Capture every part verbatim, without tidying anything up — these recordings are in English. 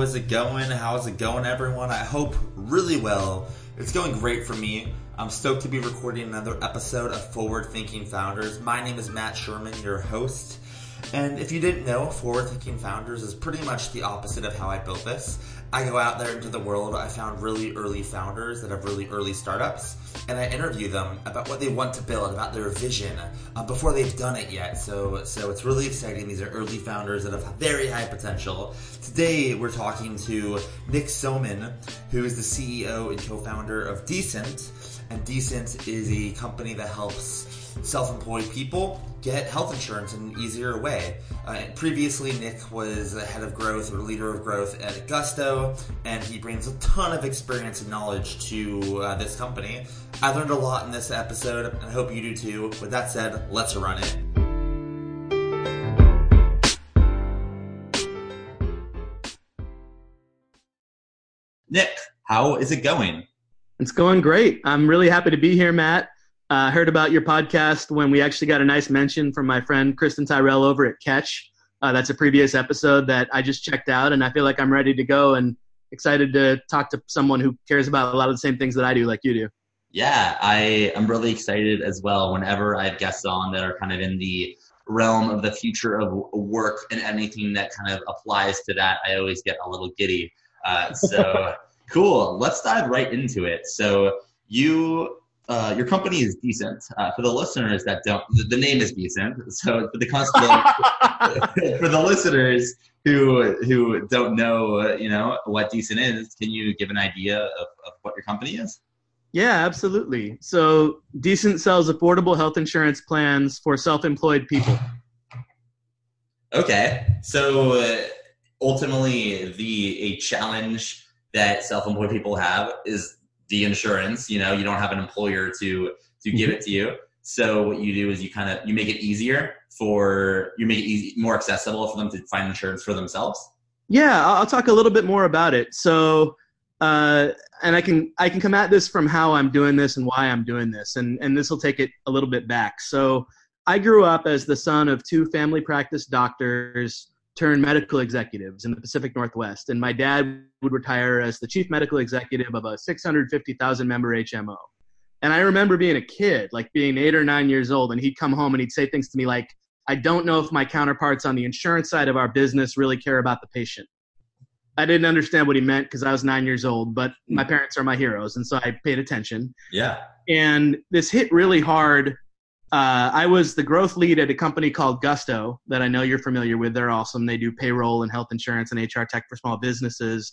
How is it going? How's it going, everyone? I hope really well. It's going great for me. I'm stoked to be recording another episode of Forward Thinking Founders. My name is Matt Sherman, your host. And if you didn't know, Forward Thinking Founders is pretty much the opposite of how I built this. I go out there into the world, I found really early founders that have really early startups, and I interview them about what they want to build, about their vision, uh, before they've done it yet. So so it's really exciting. These are early founders that have very high potential. Today, we're talking to Nick Soman, who is the C E O and co-founder of Decent. And Decent is a company that helps self-employed people get health insurance in an easier way. Uh, previously, Nick was the head of growth or leader of growth at Gusto, and he brings a ton of experience and knowledge to uh, this company. I learned a lot in this episode, and I hope you do too. With that said, let's run it. Nick, how is it going? It's going great. I'm really happy to be here, Matt. I uh, heard about your podcast when we actually got a nice mention from my friend Kristen Tyrell over at Catch. Uh, that's a previous episode that I just checked out, and I feel like I'm ready to go and excited to talk to someone who cares about a lot of the same things that I do, like you do. Yeah, I am really excited as well whenever I have guests on that are kind of in the realm of the future of work and anything that kind of applies to that. I always get a little giddy. Uh, so cool. Let's dive right into it. So you... Uh, your company is Decent. Uh, for the listeners that don't, the, the name is Decent. So for the for the listeners who who don't know, uh, you know what Decent is, can you give an idea of, of what your company is? Yeah, absolutely. So Decent sells affordable health insurance plans for self-employed people. Okay, so uh, ultimately, the a challenge that self-employed people have is the insurance. You know, you don't have an employer to to give it to you. So what you do is you kind of, you make it easier for, you make it easy, more accessible for them to find insurance for themselves. Yeah, I'll talk a little bit more about it. So, uh, and I can, I can come at this from how I'm doing this and why I'm doing this. And, and this will take it a little bit back. So I grew up as the son of two family practice doctors turned medical executives in the Pacific Northwest. And my dad would retire as the chief medical executive of a six hundred fifty thousand member H M O. And I remember being a kid, like being eight or nine years old, and he'd come home and he'd say things to me like, I don't know if my counterparts on the insurance side of our business really care about the patient. I didn't understand what he meant because I was nine years old, but my parents are my heroes. And so I paid attention. Yeah. And this hit really hard. Uh, I was the growth lead at a company called Gusto that I know you're familiar with. They're awesome. They do payroll and health insurance and H R tech for small businesses.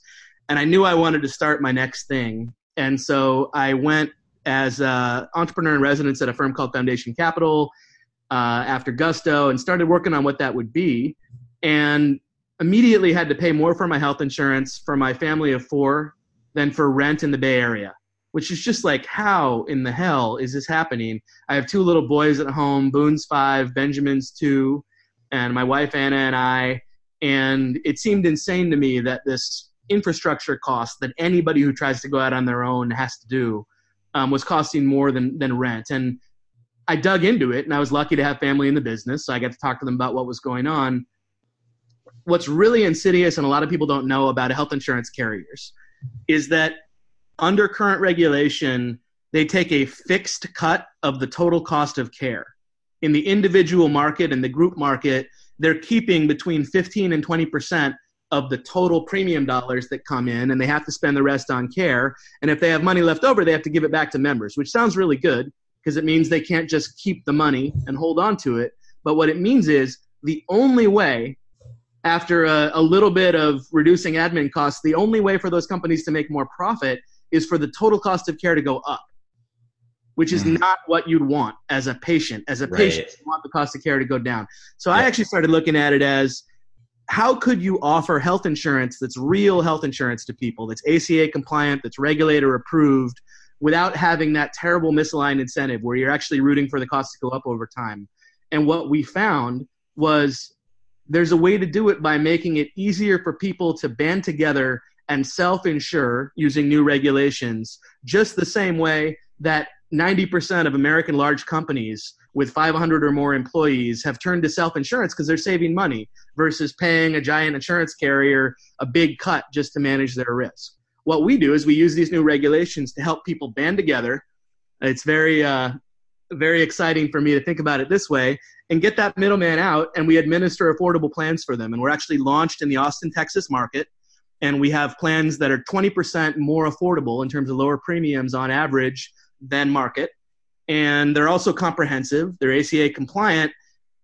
And I knew I wanted to start my next thing. And so I went as an entrepreneur in residence at a firm called Foundation Capital uh, after Gusto and started working on what that would be. And immediately had to pay more for my health insurance for my family of four than for rent in the Bay Area, which is just like, how in the hell is this happening? I have two little boys at home, Boone's five, Benjamin's two, and my wife Anna and I. And it seemed insane to me that this infrastructure cost that anybody who tries to go out on their own has to do um, was costing more than, than rent. And I dug into it, and I was lucky to have family in the business, so I got to talk to them about what was going on. What's really insidious, and a lot of people don't know about health insurance carriers, is that under current regulation, they take a fixed cut of the total cost of care. In the individual market and the group market, they're keeping between fifteen and twenty percent of the total premium dollars that come in, and they have to spend the rest on care. And if they have money left over, they have to give it back to members, which sounds really good because it means they can't just keep the money and hold on to it. But what it means is the only way, after a, a little bit of reducing admin costs, the only way for those companies to make more profit is for the total cost of care to go up, which is mm. not what you'd want as a patient. As a right. patient, you want the cost of care to go down. So yeah. I actually started looking at it as, how could you offer health insurance that's real health insurance to people, that's A C A compliant, that's regulator approved, without having that terrible misaligned incentive where you're actually rooting for the cost to go up over time? And what we found was there's a way to do it by making it easier for people to band together and self-insure using new regulations, just the same way that ninety percent of American large companies with five hundred or more employees have turned to self-insurance because they're saving money versus paying a giant insurance carrier a big cut just to manage their risk. What we do is we use these new regulations to help people band together. It's very, uh, very exciting for me to think about it this way and get that middleman out, and we administer affordable plans for them. And we're actually launched in the Austin, Texas market, and we have plans that are twenty percent more affordable in terms of lower premiums on average than market. And they're also comprehensive. They're A C A compliant.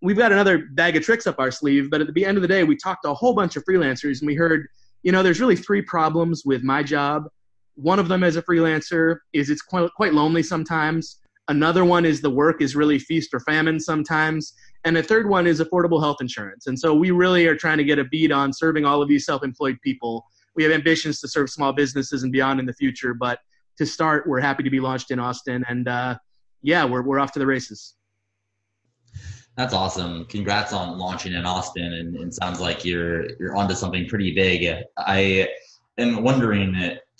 We've got another bag of tricks up our sleeve, but at the end of the day, we talked to a whole bunch of freelancers and we heard, you know, there's really three problems with my job. One of them as a freelancer is it's quite, quite lonely sometimes. Another one is the work is really feast or famine sometimes. And the third one is affordable health insurance. And so we really are trying to get a beat on serving all of these self-employed people. We have ambitions to serve small businesses and beyond in the future, but to start, we're happy to be launched in Austin. And uh, yeah, we're we're off to the races. That's awesome. Congrats on launching in Austin. And it sounds like you're you're onto something pretty big. I am wondering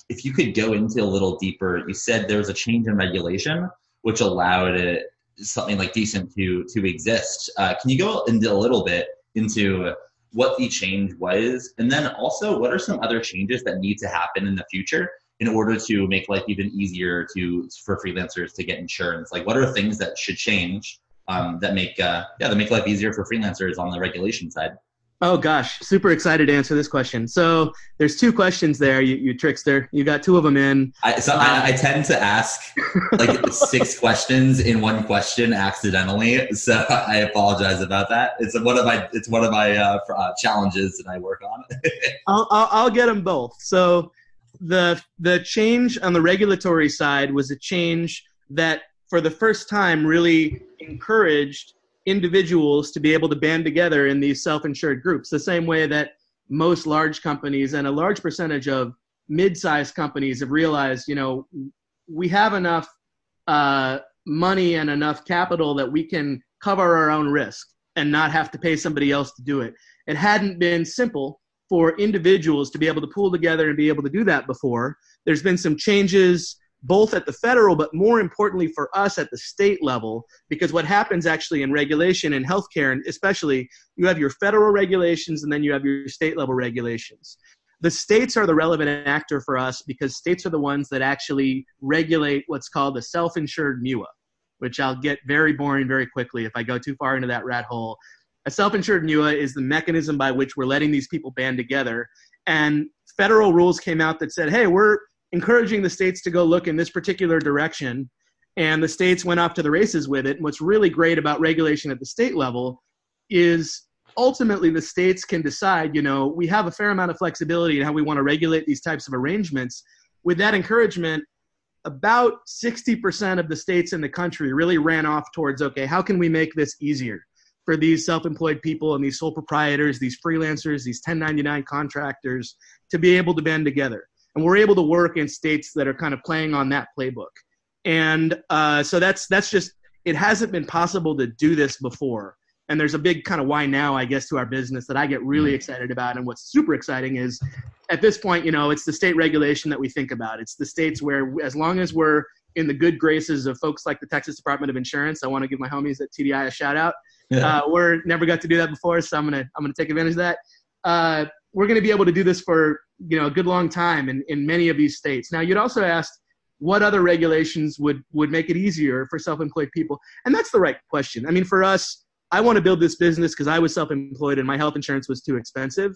if you could go into a little deeper. You said there was a change in regulation, which allowed it, something like Decent to to exist. Uh, can you go into a little bit into what the change was? And then also, what are some other changes that need to happen in the future in order to make life even easier to for freelancers to get insurance? Like, what are things that should change um, that make uh, yeah that make life easier for freelancers on the regulation side? Oh gosh, super excited to answer this question. So there's two questions there, you, you trickster. You got two of them in. I, so um, I, I tend to ask like six questions in one question accidentally. So I apologize about that. It's one of my it's one of my uh, uh, challenges that I work on. I'll, I'll I'll get them both. So. The the change on the regulatory side was a change that for the first time really encouraged individuals to be able to band together in these self-insured groups, the same way that most large companies and a large percentage of mid-sized companies have realized, you know, we have enough uh, money and enough capital that we can cover our own risk and not have to pay somebody else to do it. It hadn't been simple for individuals to be able to pool together and be able to do that before. There's been some changes both at the federal, but more importantly for us at the state level, because what happens actually in regulation in healthcare, and especially, you have your federal regulations and then you have your state level regulations. The states are the relevant actor for us because states are the ones that actually regulate what's called the self-insured M U A, which I'll get very boring very quickly if I go too far into that rat hole. A self-insured M U A is the mechanism by which we're letting these people band together. And federal rules came out that said, hey, we're encouraging the states to go look in this particular direction. And the states went off to the races with it. And what's really great about regulation at the state level is ultimately the states can decide, you know, we have a fair amount of flexibility in how we want to regulate these types of arrangements. With that encouragement, about sixty percent of the states in the country really ran off towards, okay, how can we make this easier for these self-employed people and these sole proprietors, these freelancers, these ten ninety-nine contractors to be able to band together. And we're able to work in states that are kind of playing on that playbook. And uh, so that's that's just, it hasn't been possible to do this before. And there's a big kind of why now, I guess, to our business that I get really excited about. And what's super exciting is at this point, you know, it's the state regulation that we think about. It's the states where as long as we're in the good graces of folks like the Texas Department of Insurance, I want to give my homies at T D I a shout out. Uh, we're never got to do that before, so I'm gonna I'm gonna take advantage of that. Uh, we're gonna be able to do this for you know a good long time in, in many of these states. Now, you'd also asked what other regulations would would make it easier for self-employed people, and that's the right question. I mean, for us, I want to build this business because I was self-employed and my health insurance was too expensive.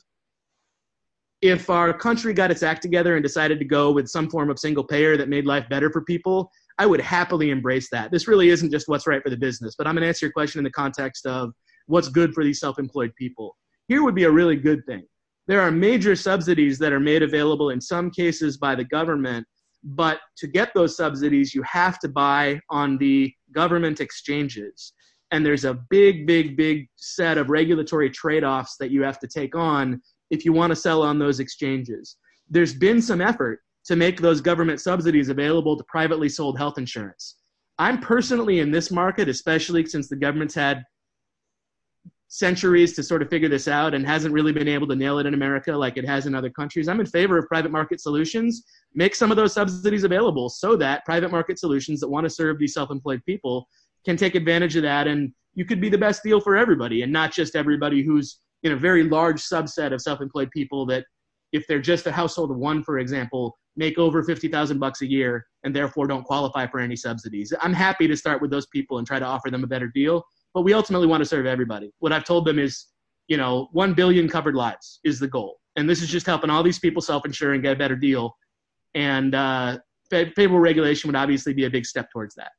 If our country got its act together and decided to go with some form of single payer that made life better for people, I would happily embrace that. This really isn't just what's right for the business, but I'm going to answer your question in the context of what's good for these self-employed people. Here would be a really good thing. There are major subsidies that are made available in some cases by the government, but to get those subsidies, you have to buy on the government exchanges. And there's a big, big, big set of regulatory trade-offs that you have to take on if you want to sell on those exchanges. There's been some effort to make those government subsidies available to privately sold health insurance. I'm personally in this market, especially since the government's had centuries to sort of figure this out and hasn't really been able to nail it in America like it has in other countries. I'm in favor of private market solutions. Make some of those subsidies available so that private market solutions that want to serve these self-employed people can take advantage of that. And you could be the best deal for everybody, and not just everybody who's in a very large subset of self-employed people that, if they're just a household of one, for example, make over fifty thousand bucks a year and therefore don't qualify for any subsidies. I'm happy to start with those people and try to offer them a better deal, but we ultimately want to serve everybody. What I've told them is, you know, one billion covered lives is the goal. And this is just helping all these people self-insure and get a better deal. And uh, favorable regulation would obviously be a big step towards that.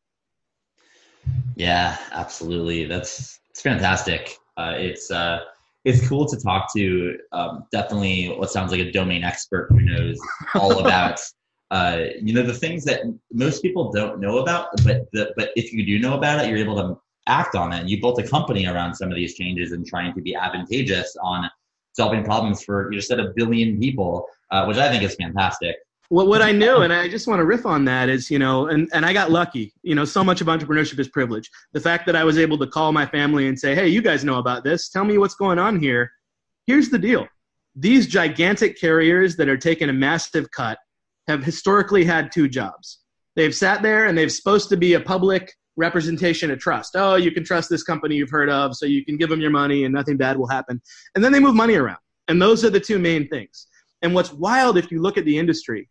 Yeah, absolutely. That's, it's fantastic. Uh, it's, uh, It's cool to talk to um, definitely what sounds like a domain expert who knows all about, uh, you know, the things that most people don't know about, but the, but if you do know about it, you're able to act on it. And you built a company around some of these changes and trying to be advantageous on solving problems for, you said, a billion people, uh, which I think is fantastic. Well, what I knew, and I just want to riff on that, is, you know, and, and I got lucky. You know, so much of entrepreneurship is privilege. The fact that I was able to call my family and say, hey, you guys know about this. Tell me what's going on here. Here's the deal. These gigantic carriers that are taking a massive cut have historically had two jobs. They've sat there and they've supposed to be a public representation of trust. Oh, you can trust this company you've heard of, so you can give them your money and nothing bad will happen. And then they move money around. And those are the two main things. And what's wild, if you look at the industry,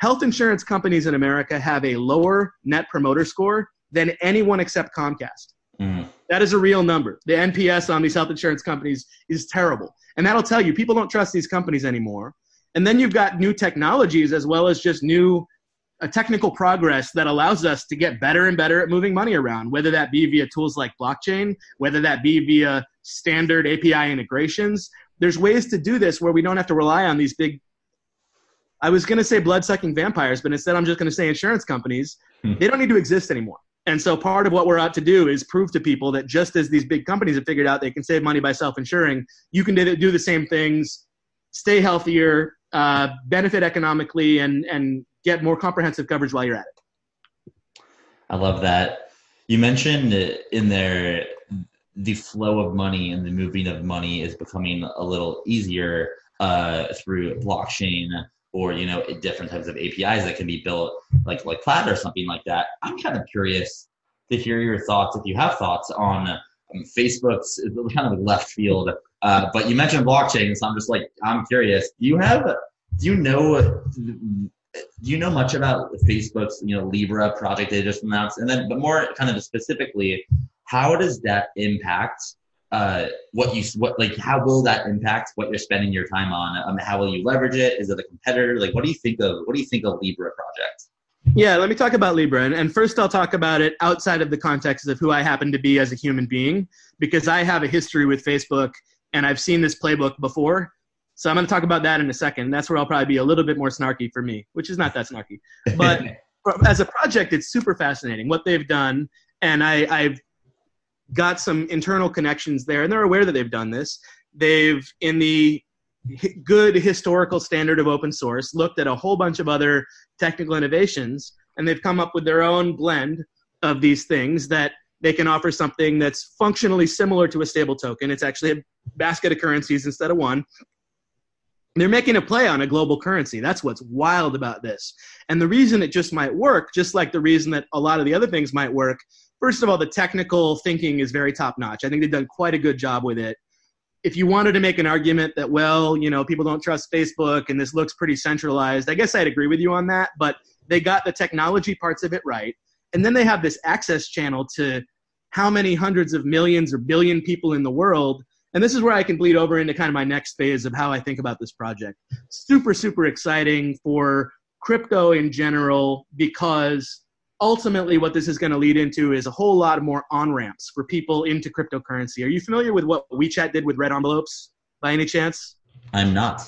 health insurance companies in America have a lower net promoter score than anyone except Comcast. Mm. That is a real number. The N P S on these health insurance companies is terrible. And that'll tell you people don't trust these companies anymore. And then you've got new technologies as well as just new uh, technical progress that allows us to get better and better at moving money around, whether that be via tools like blockchain, whether that be via standard A P I integrations. There's ways to do this where we don't have to rely on these big, I was going to say blood-sucking vampires, but instead I'm just going to say insurance companies. Hmm. They don't need to exist anymore. And so part of what we're out to do is prove to people that just as these big companies have figured out they can save money by self-insuring, you can do the same things, stay healthier, uh, benefit economically, and, and get more comprehensive coverage while you're at it. I love that. You mentioned in there the flow of money and the moving of money is becoming a little easier uh, through blockchain, or, you know, different types of A P Is that can be built, like like Plaid or something like that. I'm kind of curious to hear your thoughts, if you have thoughts, on um, Facebook's kind of left field. Uh, but you mentioned blockchain, so I'm just like, I'm curious. Do you have, do you know, do you know much about Facebook's, you know, Libra project they just announced? And then, but more kind of specifically, how does that impact Uh, what you what like? How will that impact what you're spending your time on? Um, how will you leverage it? Is it a competitor? Like, what do you think of? What do you think of Libra project? Yeah, let me talk about Libra, and, and first I'll talk about it outside of the context of who I happen to be as a human being, because I have a history with Facebook, and I've seen this playbook before. So I'm going to talk about that in a second. That's where I'll probably be a little bit more snarky for me, which is not that snarky, but as a project, it's super fascinating what they've done, and I, I've. got some internal connections there, and they're aware that they've done this. They've, in the h- good historical standard of open source, looked at a whole bunch of other technical innovations, and they've come up with their own blend of these things that they can offer something that's functionally similar to a stable token. It's actually a basket of currencies instead of one. They're making a play on a global currency. That's what's wild about this. And the reason it just might work, just like the reason that a lot of the other things might work, first of all, the technical thinking is very top-notch. I think they've done quite a good job with it. If you wanted to make an argument that, well, you know, people don't trust Facebook and this looks pretty centralized, I guess I'd agree with you on that, but they got the technology parts of it right. And then they have this access channel to how many hundreds of millions or billion people in the world. And this is where I can bleed over into kind of my next phase of how I think about this project. Super, super exciting for crypto in general, because ultimately, what this is going to lead into is a whole lot more on-ramps for people into cryptocurrency. Are you familiar with what WeChat did with red envelopes, by any chance? I'm not.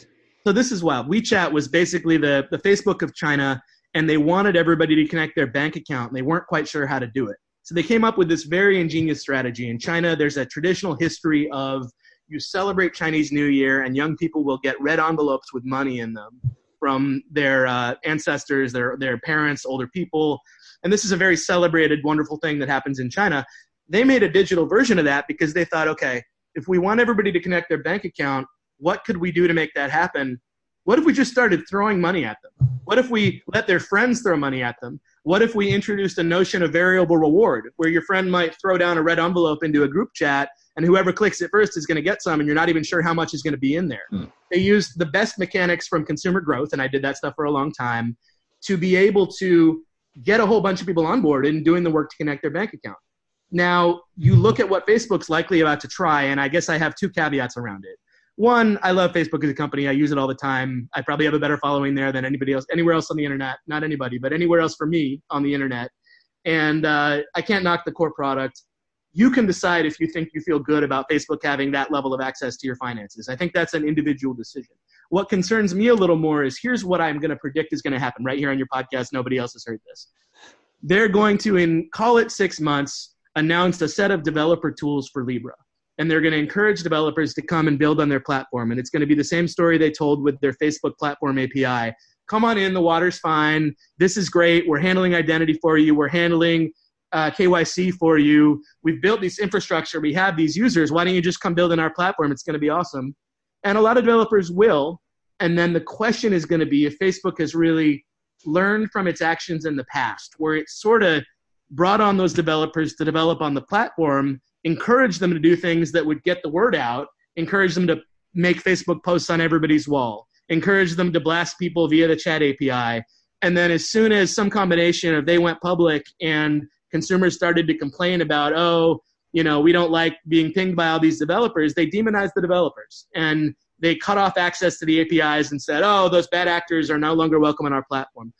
So this is wild. WeChat was basically the, the Facebook of China, and they wanted everybody to connect their bank account, and they weren't quite sure how to do it. So they came up with this very ingenious strategy. In China, there's a traditional history of you celebrate Chinese New Year, and young people will get red envelopes with money in them from their uh, ancestors, their their parents, older people. And this is a very celebrated, wonderful thing that happens in China. They made a digital version of that because they thought, okay, if we want everybody to connect their bank account, what could we do to make that happen? What if we just started throwing money at them? What if we let their friends throw money at them? What if we introduced a notion of variable reward, where your friend might throw down a red envelope into a group chat, and whoever clicks it first is going to get some, and you're not even sure how much is going to be in there. Hmm. They used the best mechanics from consumer growth, and I did that stuff for a long time, to be able to get a whole bunch of people on board and doing the work to connect their bank account. Now, you look at what Facebook's likely about to try, and I guess I have two caveats around it. One, I love Facebook as a company. I use it all the time. I probably have a better following there than anybody else, anywhere else on the internet. Not anybody, but anywhere else for me on the internet. And uh, I can't knock the core product. You can decide if you think you feel good about Facebook having that level of access to your finances. I think that's an individual decision. What concerns me a little more is, here's what I'm going to predict is going to happen right here on your podcast. Nobody else has heard this. They're going to, in call it six months, announce a set of developer tools for Libra. And they're going to encourage developers to come and build on their platform. And it's going to be the same story they told with their Facebook platform A P I. Come on in, the water's fine. This is great. We're handling identity for you. We're handling uh, K Y C for you. We've built this infrastructure. We have these users. Why don't you just come build on our platform? It's going to be awesome. And a lot of developers will. And then the question is going to be if Facebook has really learned from its actions in the past, where it sort of brought on those developers to develop on the platform, encourage them to do things that would get the word out, encourage them to make Facebook posts on everybody's wall, encourage them to blast people via the chat A P I. And then as soon as some combination of they went public and consumers started to complain about, oh, you know, we don't like being pinged by all these developers, they demonized the developers. And they cut off access to the A P Is and said, oh, those bad actors are no longer welcome on our platform.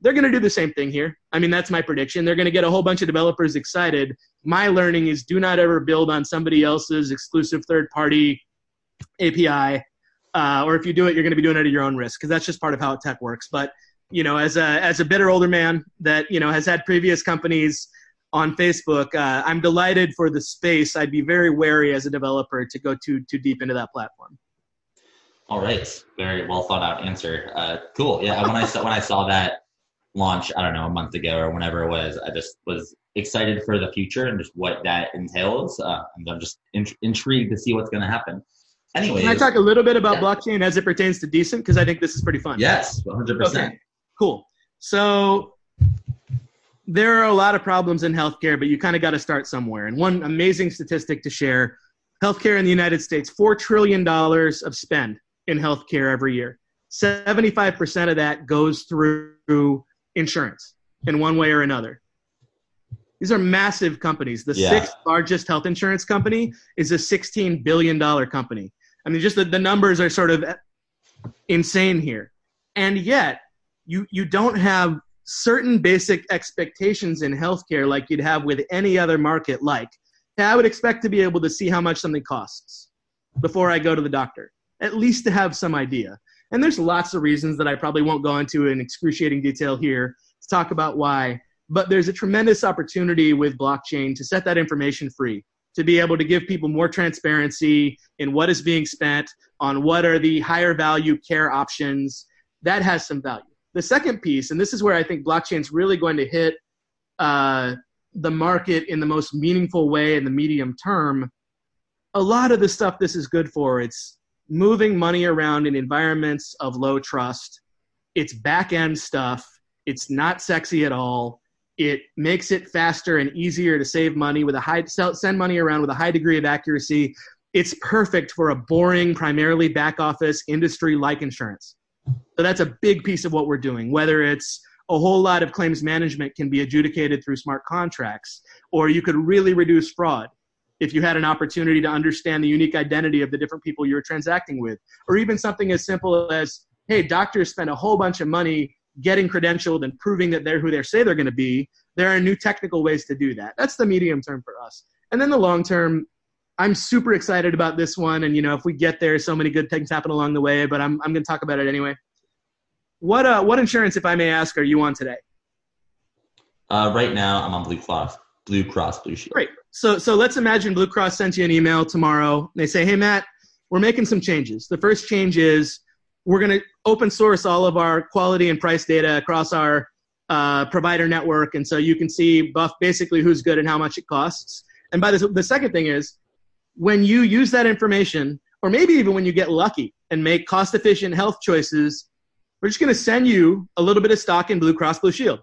They're going to do the same thing here. I mean, that's my prediction. They're going to get a whole bunch of developers excited. My learning is do not ever build on somebody else's exclusive third-party A P I. Uh, or if you do it, you're going to be doing it at your own risk, because that's just part of how tech works. But, you know, as a as a bitter older man that, you know, has had previous companies on Facebook, uh, I'm delighted for the space. I'd be very wary as a developer to go too too deep into that platform. All right. Very well thought out answer. Uh, cool. Yeah. When I saw, when I saw that launch, I don't know, a month ago or whenever it was, I just was excited for the future and just what that entails. Uh, and I'm just in- intrigued to see what's going to happen. Anyway, can I talk a little bit about yeah. blockchain as it pertains to Decent? Because I think this is pretty fun. Yes, one hundred percent. Okay, cool. So there are a lot of problems in healthcare, but you kind of got to start somewhere. And one amazing statistic to share, healthcare in the United States, four trillion dollars of spend in healthcare every year. seventy-five percent of that goes through insurance in one way or another. These are massive companies. The yeah. sixth largest health insurance company is a sixteen billion dollars company. I mean, just the, the numbers are sort of insane here. And yet, you you don't have certain basic expectations in healthcare like you'd have with any other market. Like, I would expect to be able to see how much something costs before I go to the doctor, at least to have some idea. And there's lots of reasons that I probably won't go into in excruciating detail here to talk about why, but there's a tremendous opportunity with blockchain to set that information free, to be able to give people more transparency in what is being spent on what are the higher value care options. That has some value. The second piece, and this is where I think blockchain's really going to hit uh, the market in the most meaningful way in the medium term, a lot of the stuff this is good for, it's moving money around in environments of low trust. It's back-end stuff. It's not sexy at all. It makes it faster and easier to save money with a high, send money around with a high degree of accuracy. It's perfect for a boring, primarily back office industry like insurance. So that's a big piece of what we're doing, whether it's a whole lot of claims management can be adjudicated through smart contracts, or you could really reduce fraud if you had an opportunity to understand the unique identity of the different people you were transacting with, or even something as simple as, hey, doctors spend a whole bunch of money getting credentialed and proving that they're who they say they're going to be. There are new technical ways to do that. That's the medium term for us. And then the long term, I'm super excited about this one. And, you know, if we get there, so many good things happen along the way, but I'm I'm going to talk about it anyway. What uh, what insurance, if I may ask, are you on today? Uh, right now, I'm on Blue Cross. Blue Cross Blue Shield. Great. So so let's imagine Blue Cross sent you an email tomorrow. They say, hey, Matt, we're making some changes. The first change is we're going to open source all of our quality and price data across our uh, provider network. And so you can see buff basically who's good and how much it costs. And by the, the second thing is when you use that information, or maybe even when you get lucky and make cost-efficient health choices, we're just going to send you a little bit of stock in Blue Cross Blue Shield.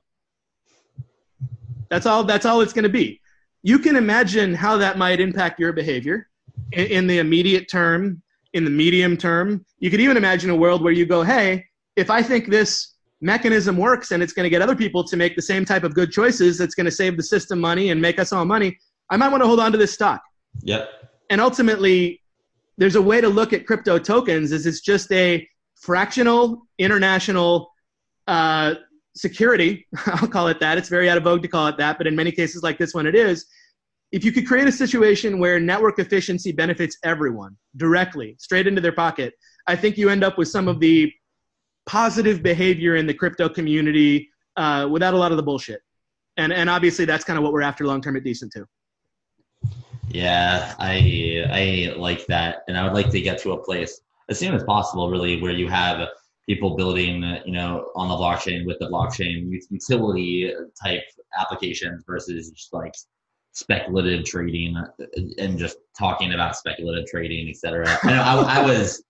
That's all, that's all it's going to be. You can imagine how that might impact your behavior in, in the immediate term, in the medium term. You could even imagine a world where you go, hey, if I think this mechanism works and it's going to get other people to make the same type of good choices that's going to save the system money and make us all money, I might want to hold on to this stock. Yep. And ultimately, there's a way to look at crypto tokens is it's just a fractional international uh, security. I'll call it that. It's very out of vogue to call it that, but in many cases like this one, it is. If you could create a situation where network efficiency benefits everyone directly, straight into their pocket, I think you end up with some of the positive behavior in the crypto community uh, without a lot of the bullshit. And and obviously that's kind of what we're after long-term at Decent too. Yeah, I I like that. And I would like to get to a place as soon as possible, really, where you have people building, you know, on the blockchain with the blockchain utility type applications versus just like speculative trading and just talking about speculative trading, et cetera. I know I, I was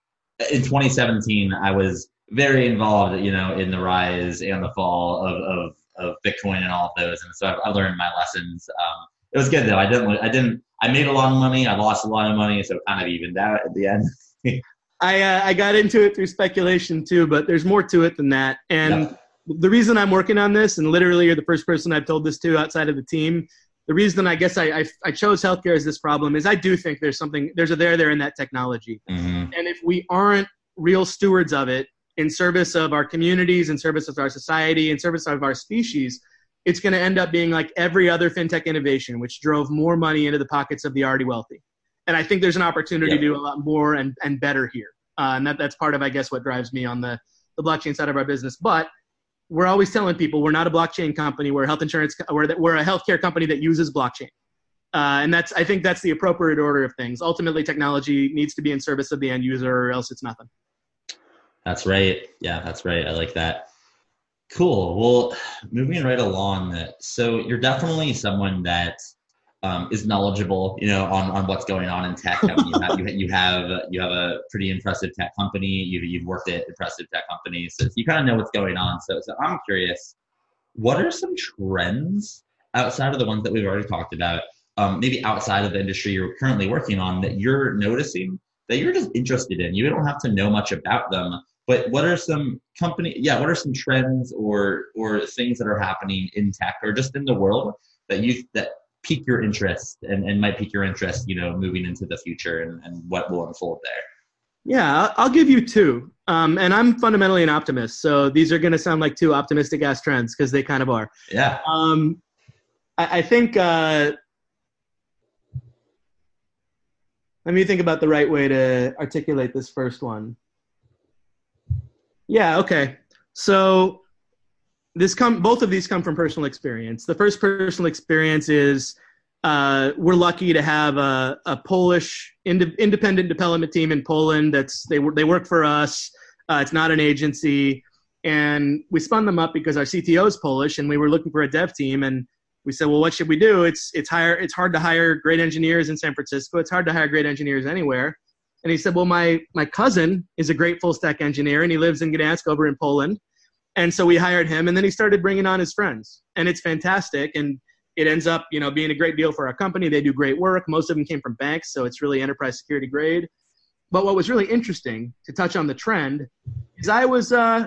in twenty seventeen, I was very involved, you know, in the rise and the fall of, of, of Bitcoin and all of those. And so I've, I learned my lessons. Um, it was good though. I didn't, I didn't, I made a lot of money. I lost a lot of money. So kind of evened out at the end. I uh, I got into it through speculation too, but there's more to it than that. And yeah. The reason I'm working on this, and literally you're the first person I've told this to outside of the team, the reason I guess I, I, I chose healthcare as this problem is I do think there's something, there's a there there in that technology. Mm-hmm. And if we aren't real stewards of it in service of our communities, in service of our society, in service of our species, it's going to end up being like every other fintech innovation, which drove more money into the pockets of the already wealthy. And I think there's an opportunity yeah. to do a lot more and, and better here. Uh, and that, that's part of, I guess, what drives me on the, the blockchain side of our business. But we're always telling people we're not a blockchain company. We're a health insurance. We're, the, we're a healthcare company that uses blockchain. Uh, and that's I think that's the appropriate order of things. Ultimately, technology needs to be in service of the end user or else it's nothing. That's right. Yeah, that's right. I like that. Cool. Well, moving right along. So you're definitely someone that Um, is knowledgeable, you know, on, on what's going on in tech. I mean, you have, you, you have you have a pretty impressive tech company. You've you've worked at impressive tech companies, so you kind of know what's going on. So, so I'm curious, what are some trends outside of the ones that we've already talked about, um, maybe outside of the industry you're currently working on that you're noticing that you're just interested in? You don't have to know much about them, but what are some company, yeah, what are some trends or or things that are happening in tech or just in the world that you that pique your interest and, and might pique your interest, you know, moving into the future and, and what will unfold there? Yeah, I'll give you two. Um, and I'm fundamentally an optimist. So these are going to sound like two optimistic ass trends because they kind of are. Yeah. Um, I, I think, uh, let me think about the right way to articulate this first one. Yeah. Okay. So This come both of these come from personal experience. The first personal experience is uh, we're lucky to have a, a Polish ind- independent development team in Poland. That's they they work for us. Uh, it's not an agency, and we spun them up because our C T O is Polish, and we were looking for a dev team. And we said, well, what should we do? It's it's hire it's hard to hire great engineers in San Francisco. It's hard to hire great engineers anywhere. And he said, well, my my cousin is a great full stack engineer, and he lives in Gdańsk over in Poland. And so we hired him, and then he started bringing on his friends, and it's fantastic. And it ends up, you know, being a great deal for our company. They do great work. Most of them came from banks, so it's really enterprise security grade. But what was really interesting to touch on the trend is I was, uh,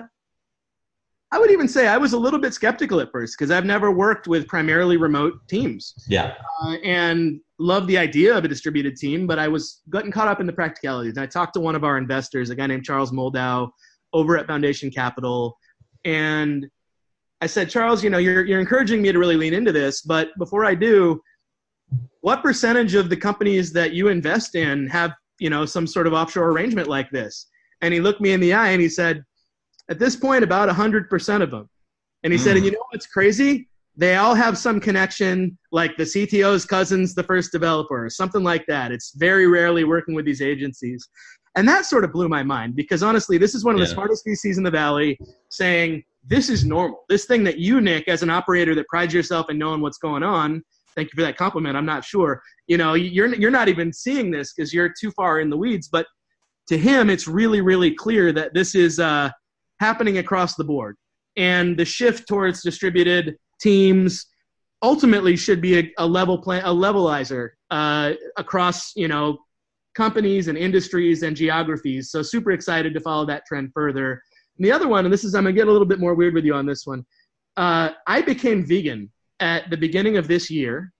I would even say I was a little bit skeptical at first because I've never worked with primarily remote teams. Yeah, uh, and love the idea of a distributed team, but I was getting caught up in the practicalities. And I talked to one of our investors, a guy named Charles Moldau, over at Foundation Capital. And I said, Charles, you know, you're you're encouraging me to really lean into this, but before I do, what percentage of the companies that you invest in have, you know, some sort of offshore arrangement like this? And he looked me in the eye and he said, at this point, about one hundred percent of them. And he mm. said, and you know what's crazy? They all have some connection, like the C T O's cousin's the first developer or something like that. It's very rarely working with these agencies. And that sort of blew my mind because, honestly, this is one of yeah. the smartest V Cs in the Valley saying, this is normal. This thing that you, Nick, as an operator that prides yourself in knowing what's going on, thank you for that compliment. I'm not sure, you know, you're, you're not even seeing this because you're too far in the weeds, but to him, it's really, really clear that this is uh, happening across the board. And the shift towards distributed teams ultimately should be a, a level plan, a levelizer uh, across, you know, companies and industries and geographies. So super excited to follow that trend further. And the other one, and this is, I'm gonna get a little bit more weird with you on this one. Uh, I became vegan at the beginning of this year,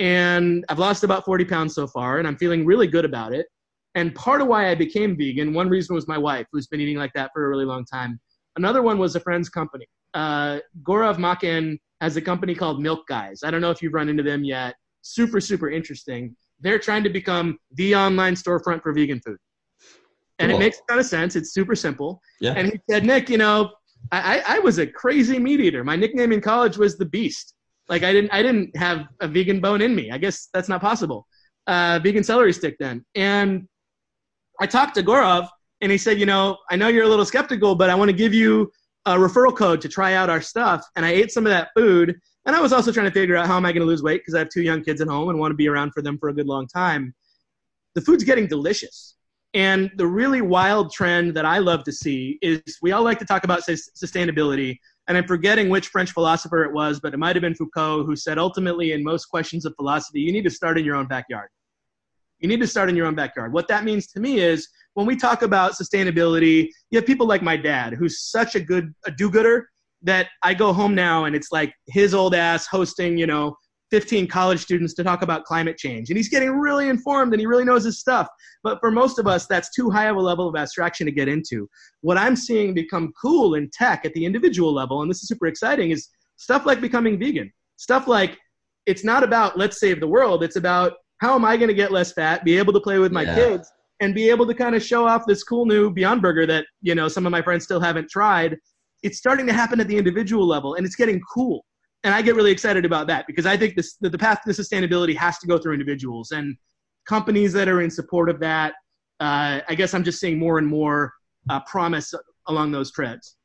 and I've lost about forty pounds so far, and I'm feeling really good about it. And part of why I became vegan, one reason was my wife, who's been eating like that for a really long time. Another one was a friend's company. Uh, Gaurav Maken has a company called Milk Guys. I don't know if you've run into them yet. Super, super interesting. They're trying to become the online storefront for vegan food. And cool. It makes a ton of sense. It's super simple. Yeah. And he said, Nick, you know, I, I was a crazy meat eater. My nickname in college was the Beast. Like I didn't I didn't have a vegan bone in me. I guess that's not possible. Uh, vegan celery stick then. And I talked to Gaurav and he said, you know, I know you're a little skeptical, but I want to give you a referral code to try out our stuff. And I ate some of that food. And I was also trying to figure out how am I going to lose weight because I have two young kids at home and want to be around for them for a good long time. The food's getting delicious. And the really wild trend that I love to see is we all like to talk about sustainability. And I'm forgetting which French philosopher it was, but it might have been Foucault, who said ultimately in most questions of philosophy, you need to start in your own backyard. You need to start in your own backyard. What that means to me is when we talk about sustainability, you have people like my dad, who's such a good a do-gooder that I go home now and it's like his old ass hosting, you know, fifteen college students to talk about climate change. And he's getting really informed and he really knows his stuff. But for most of us, that's too high of a level of abstraction to get into. What I'm seeing become cool in tech at the individual level, and this is super exciting, is stuff like becoming vegan. Stuff like, it's not about let's save the world. It's about how am I going to get less fat, be able to play with my yeah. kids, and be able to kind of show off this cool new Beyond Burger that, you know, some of my friends still haven't tried. It's starting to happen at the individual level and it's getting cool. And I get really excited about that because I think this, the path to sustainability has to go through individuals and companies that are in support of that. Uh, I guess I'm just seeing more and more uh, promise along those threads.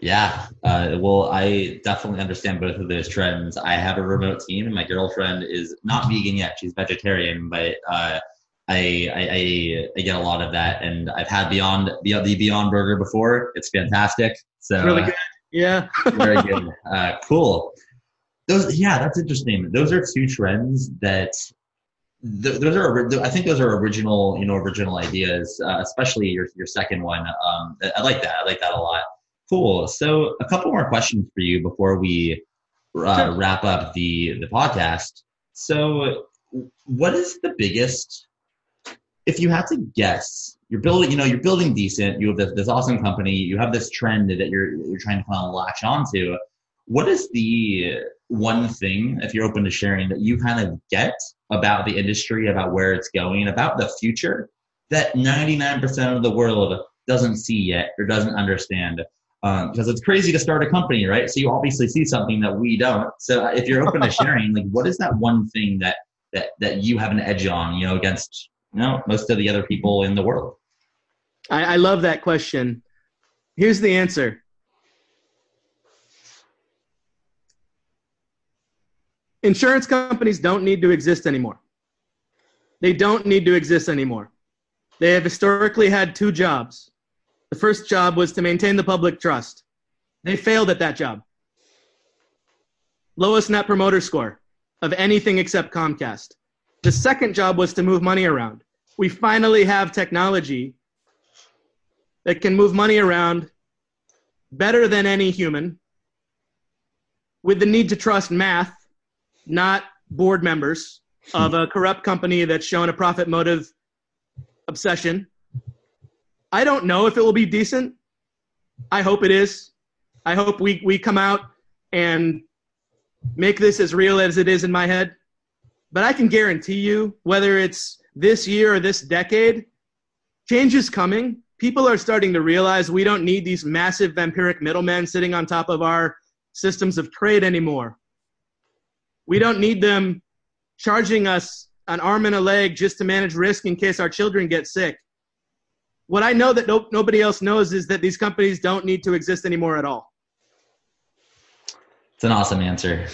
Yeah. Uh, well, I definitely understand both of those trends. I have a remote team and my girlfriend is not vegan yet. She's vegetarian, but uh, I, I, I get a lot of that. And I've had Beyond the Beyond Burger before. It's fantastic. So really good. Yeah. Very good. Uh, cool. Those, yeah, that's interesting. Those are two trends that th- those are. I think those are original, you know, original ideas. Uh, especially your your second one. Um, I, I like that. I like that a lot. Cool. So a couple more questions for you before we uh, sure. wrap up the the podcast. So, what is the biggest? If you had to guess. You're building, you know, you're building Decent. You have this, this awesome company. You have this trend that you're you're trying to kind of latch onto. What is the one thing, if you're open to sharing, that you kind of get about the industry, about where it's going, about the future that ninety-nine percent of the world doesn't see yet or doesn't understand? Um, because it's crazy to start a company, right? So you obviously see something that we don't. So if you're open to sharing, like, what is that one thing that that that you have an edge on, you know, against you know most of the other people in the world? I, I love that question. Here's the answer. Insurance companies don't need to exist anymore. They don't need to exist anymore. They have historically had two jobs. The first job was to maintain the public trust. They failed at that job. Lowest net promoter score of anything except Comcast. The second job was to move money around. We finally have technology that can move money around better than any human, with the need to trust math, not board members of a corrupt company that's shown a profit motive obsession. I don't know if it will be decent. I hope it is. I hope we, we come out and make this as real as it is in my head. But I can guarantee you, whether it's this year or this decade, change is coming. People are starting to realize we don't need these massive vampiric middlemen sitting on top of our systems of trade anymore. We don't need them charging us an arm and a leg just to manage risk in case our children get sick. What I know that no, nobody else knows is that these companies don't need to exist anymore at all. It's an awesome answer.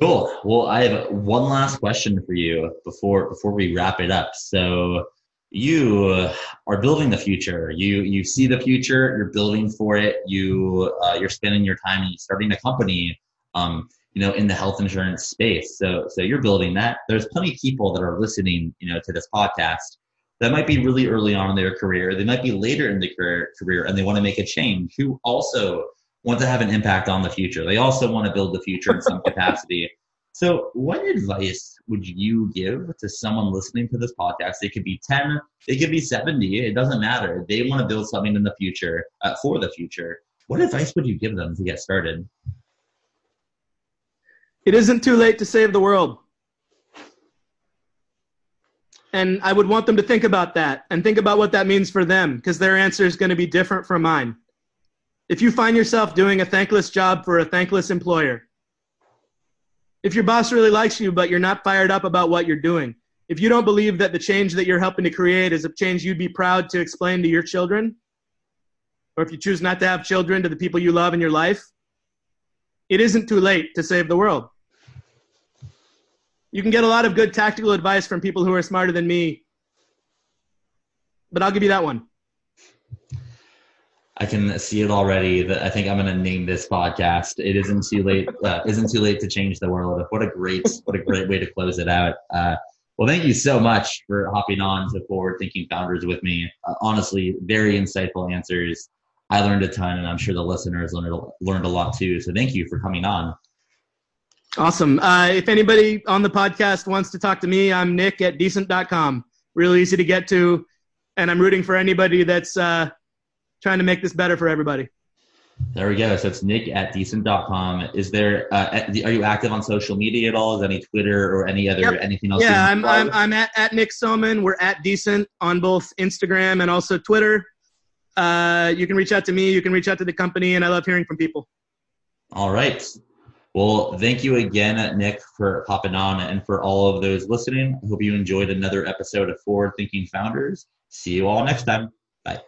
Cool. Well, I have one last question for you before before we wrap it up. So you are building the future. You you see the future. You're building for it. You uh, you're spending your time and starting a company. Um, you know, in the health insurance space. So so you're building that. There's plenty of people that are listening, you know, to this podcast that might be really early on in their career. They might be later in their career, career and they want to make a change, who also want to have an impact on the future. They also want to build the future in some capacity. So what advice would you give to someone listening to this podcast? It could be ten, it could be seventy. It doesn't matter. They want to build something in the future, uh, for the future. What advice would you give them to get started? It isn't too late to save the world. And I would want them to think about that and think about what that means for them, because their answer is going to be different from mine. If you find yourself doing a thankless job for a thankless employer, if your boss really likes you but you're not fired up about what you're doing, if you don't believe that the change that you're helping to create is a change you'd be proud to explain to your children, or if you choose not to have children, to the people you love in your life, it isn't too late to save the world. You can get a lot of good tactical advice from people who are smarter than me, but I'll give you that one. I can see it already. That I think I'm going to name this podcast. It isn't too late. Uh, isn't too late to change the world. What a great, what a great way to close it out. Uh, well, thank you so much for hopping on to Forward Thinking Founders with me. Uh, honestly, very insightful answers. I learned a ton, and I'm sure the listeners learned, learned a lot too. So thank you for coming on. Awesome. Uh, if anybody on the podcast wants to talk to me, I'm Nick at decent dot com. Real easy to get to. And I'm rooting for anybody that's uh, trying to make this better for everybody. There we go. So it's Nick at decent dot com. Is there, uh, are you active on social media at all? Is any Twitter or any other, yep. anything else? Yeah, I'm, I'm, I'm at, at Nick Soman. We're at Decent on both Instagram and also Twitter. Uh, you can reach out to me, you can reach out to the company, and I love hearing from people. All right. Well, thank you again, Nick, for popping on, and for all of those listening. I hope you enjoyed another episode of Forward Thinking Founders. See you all next time. Bye.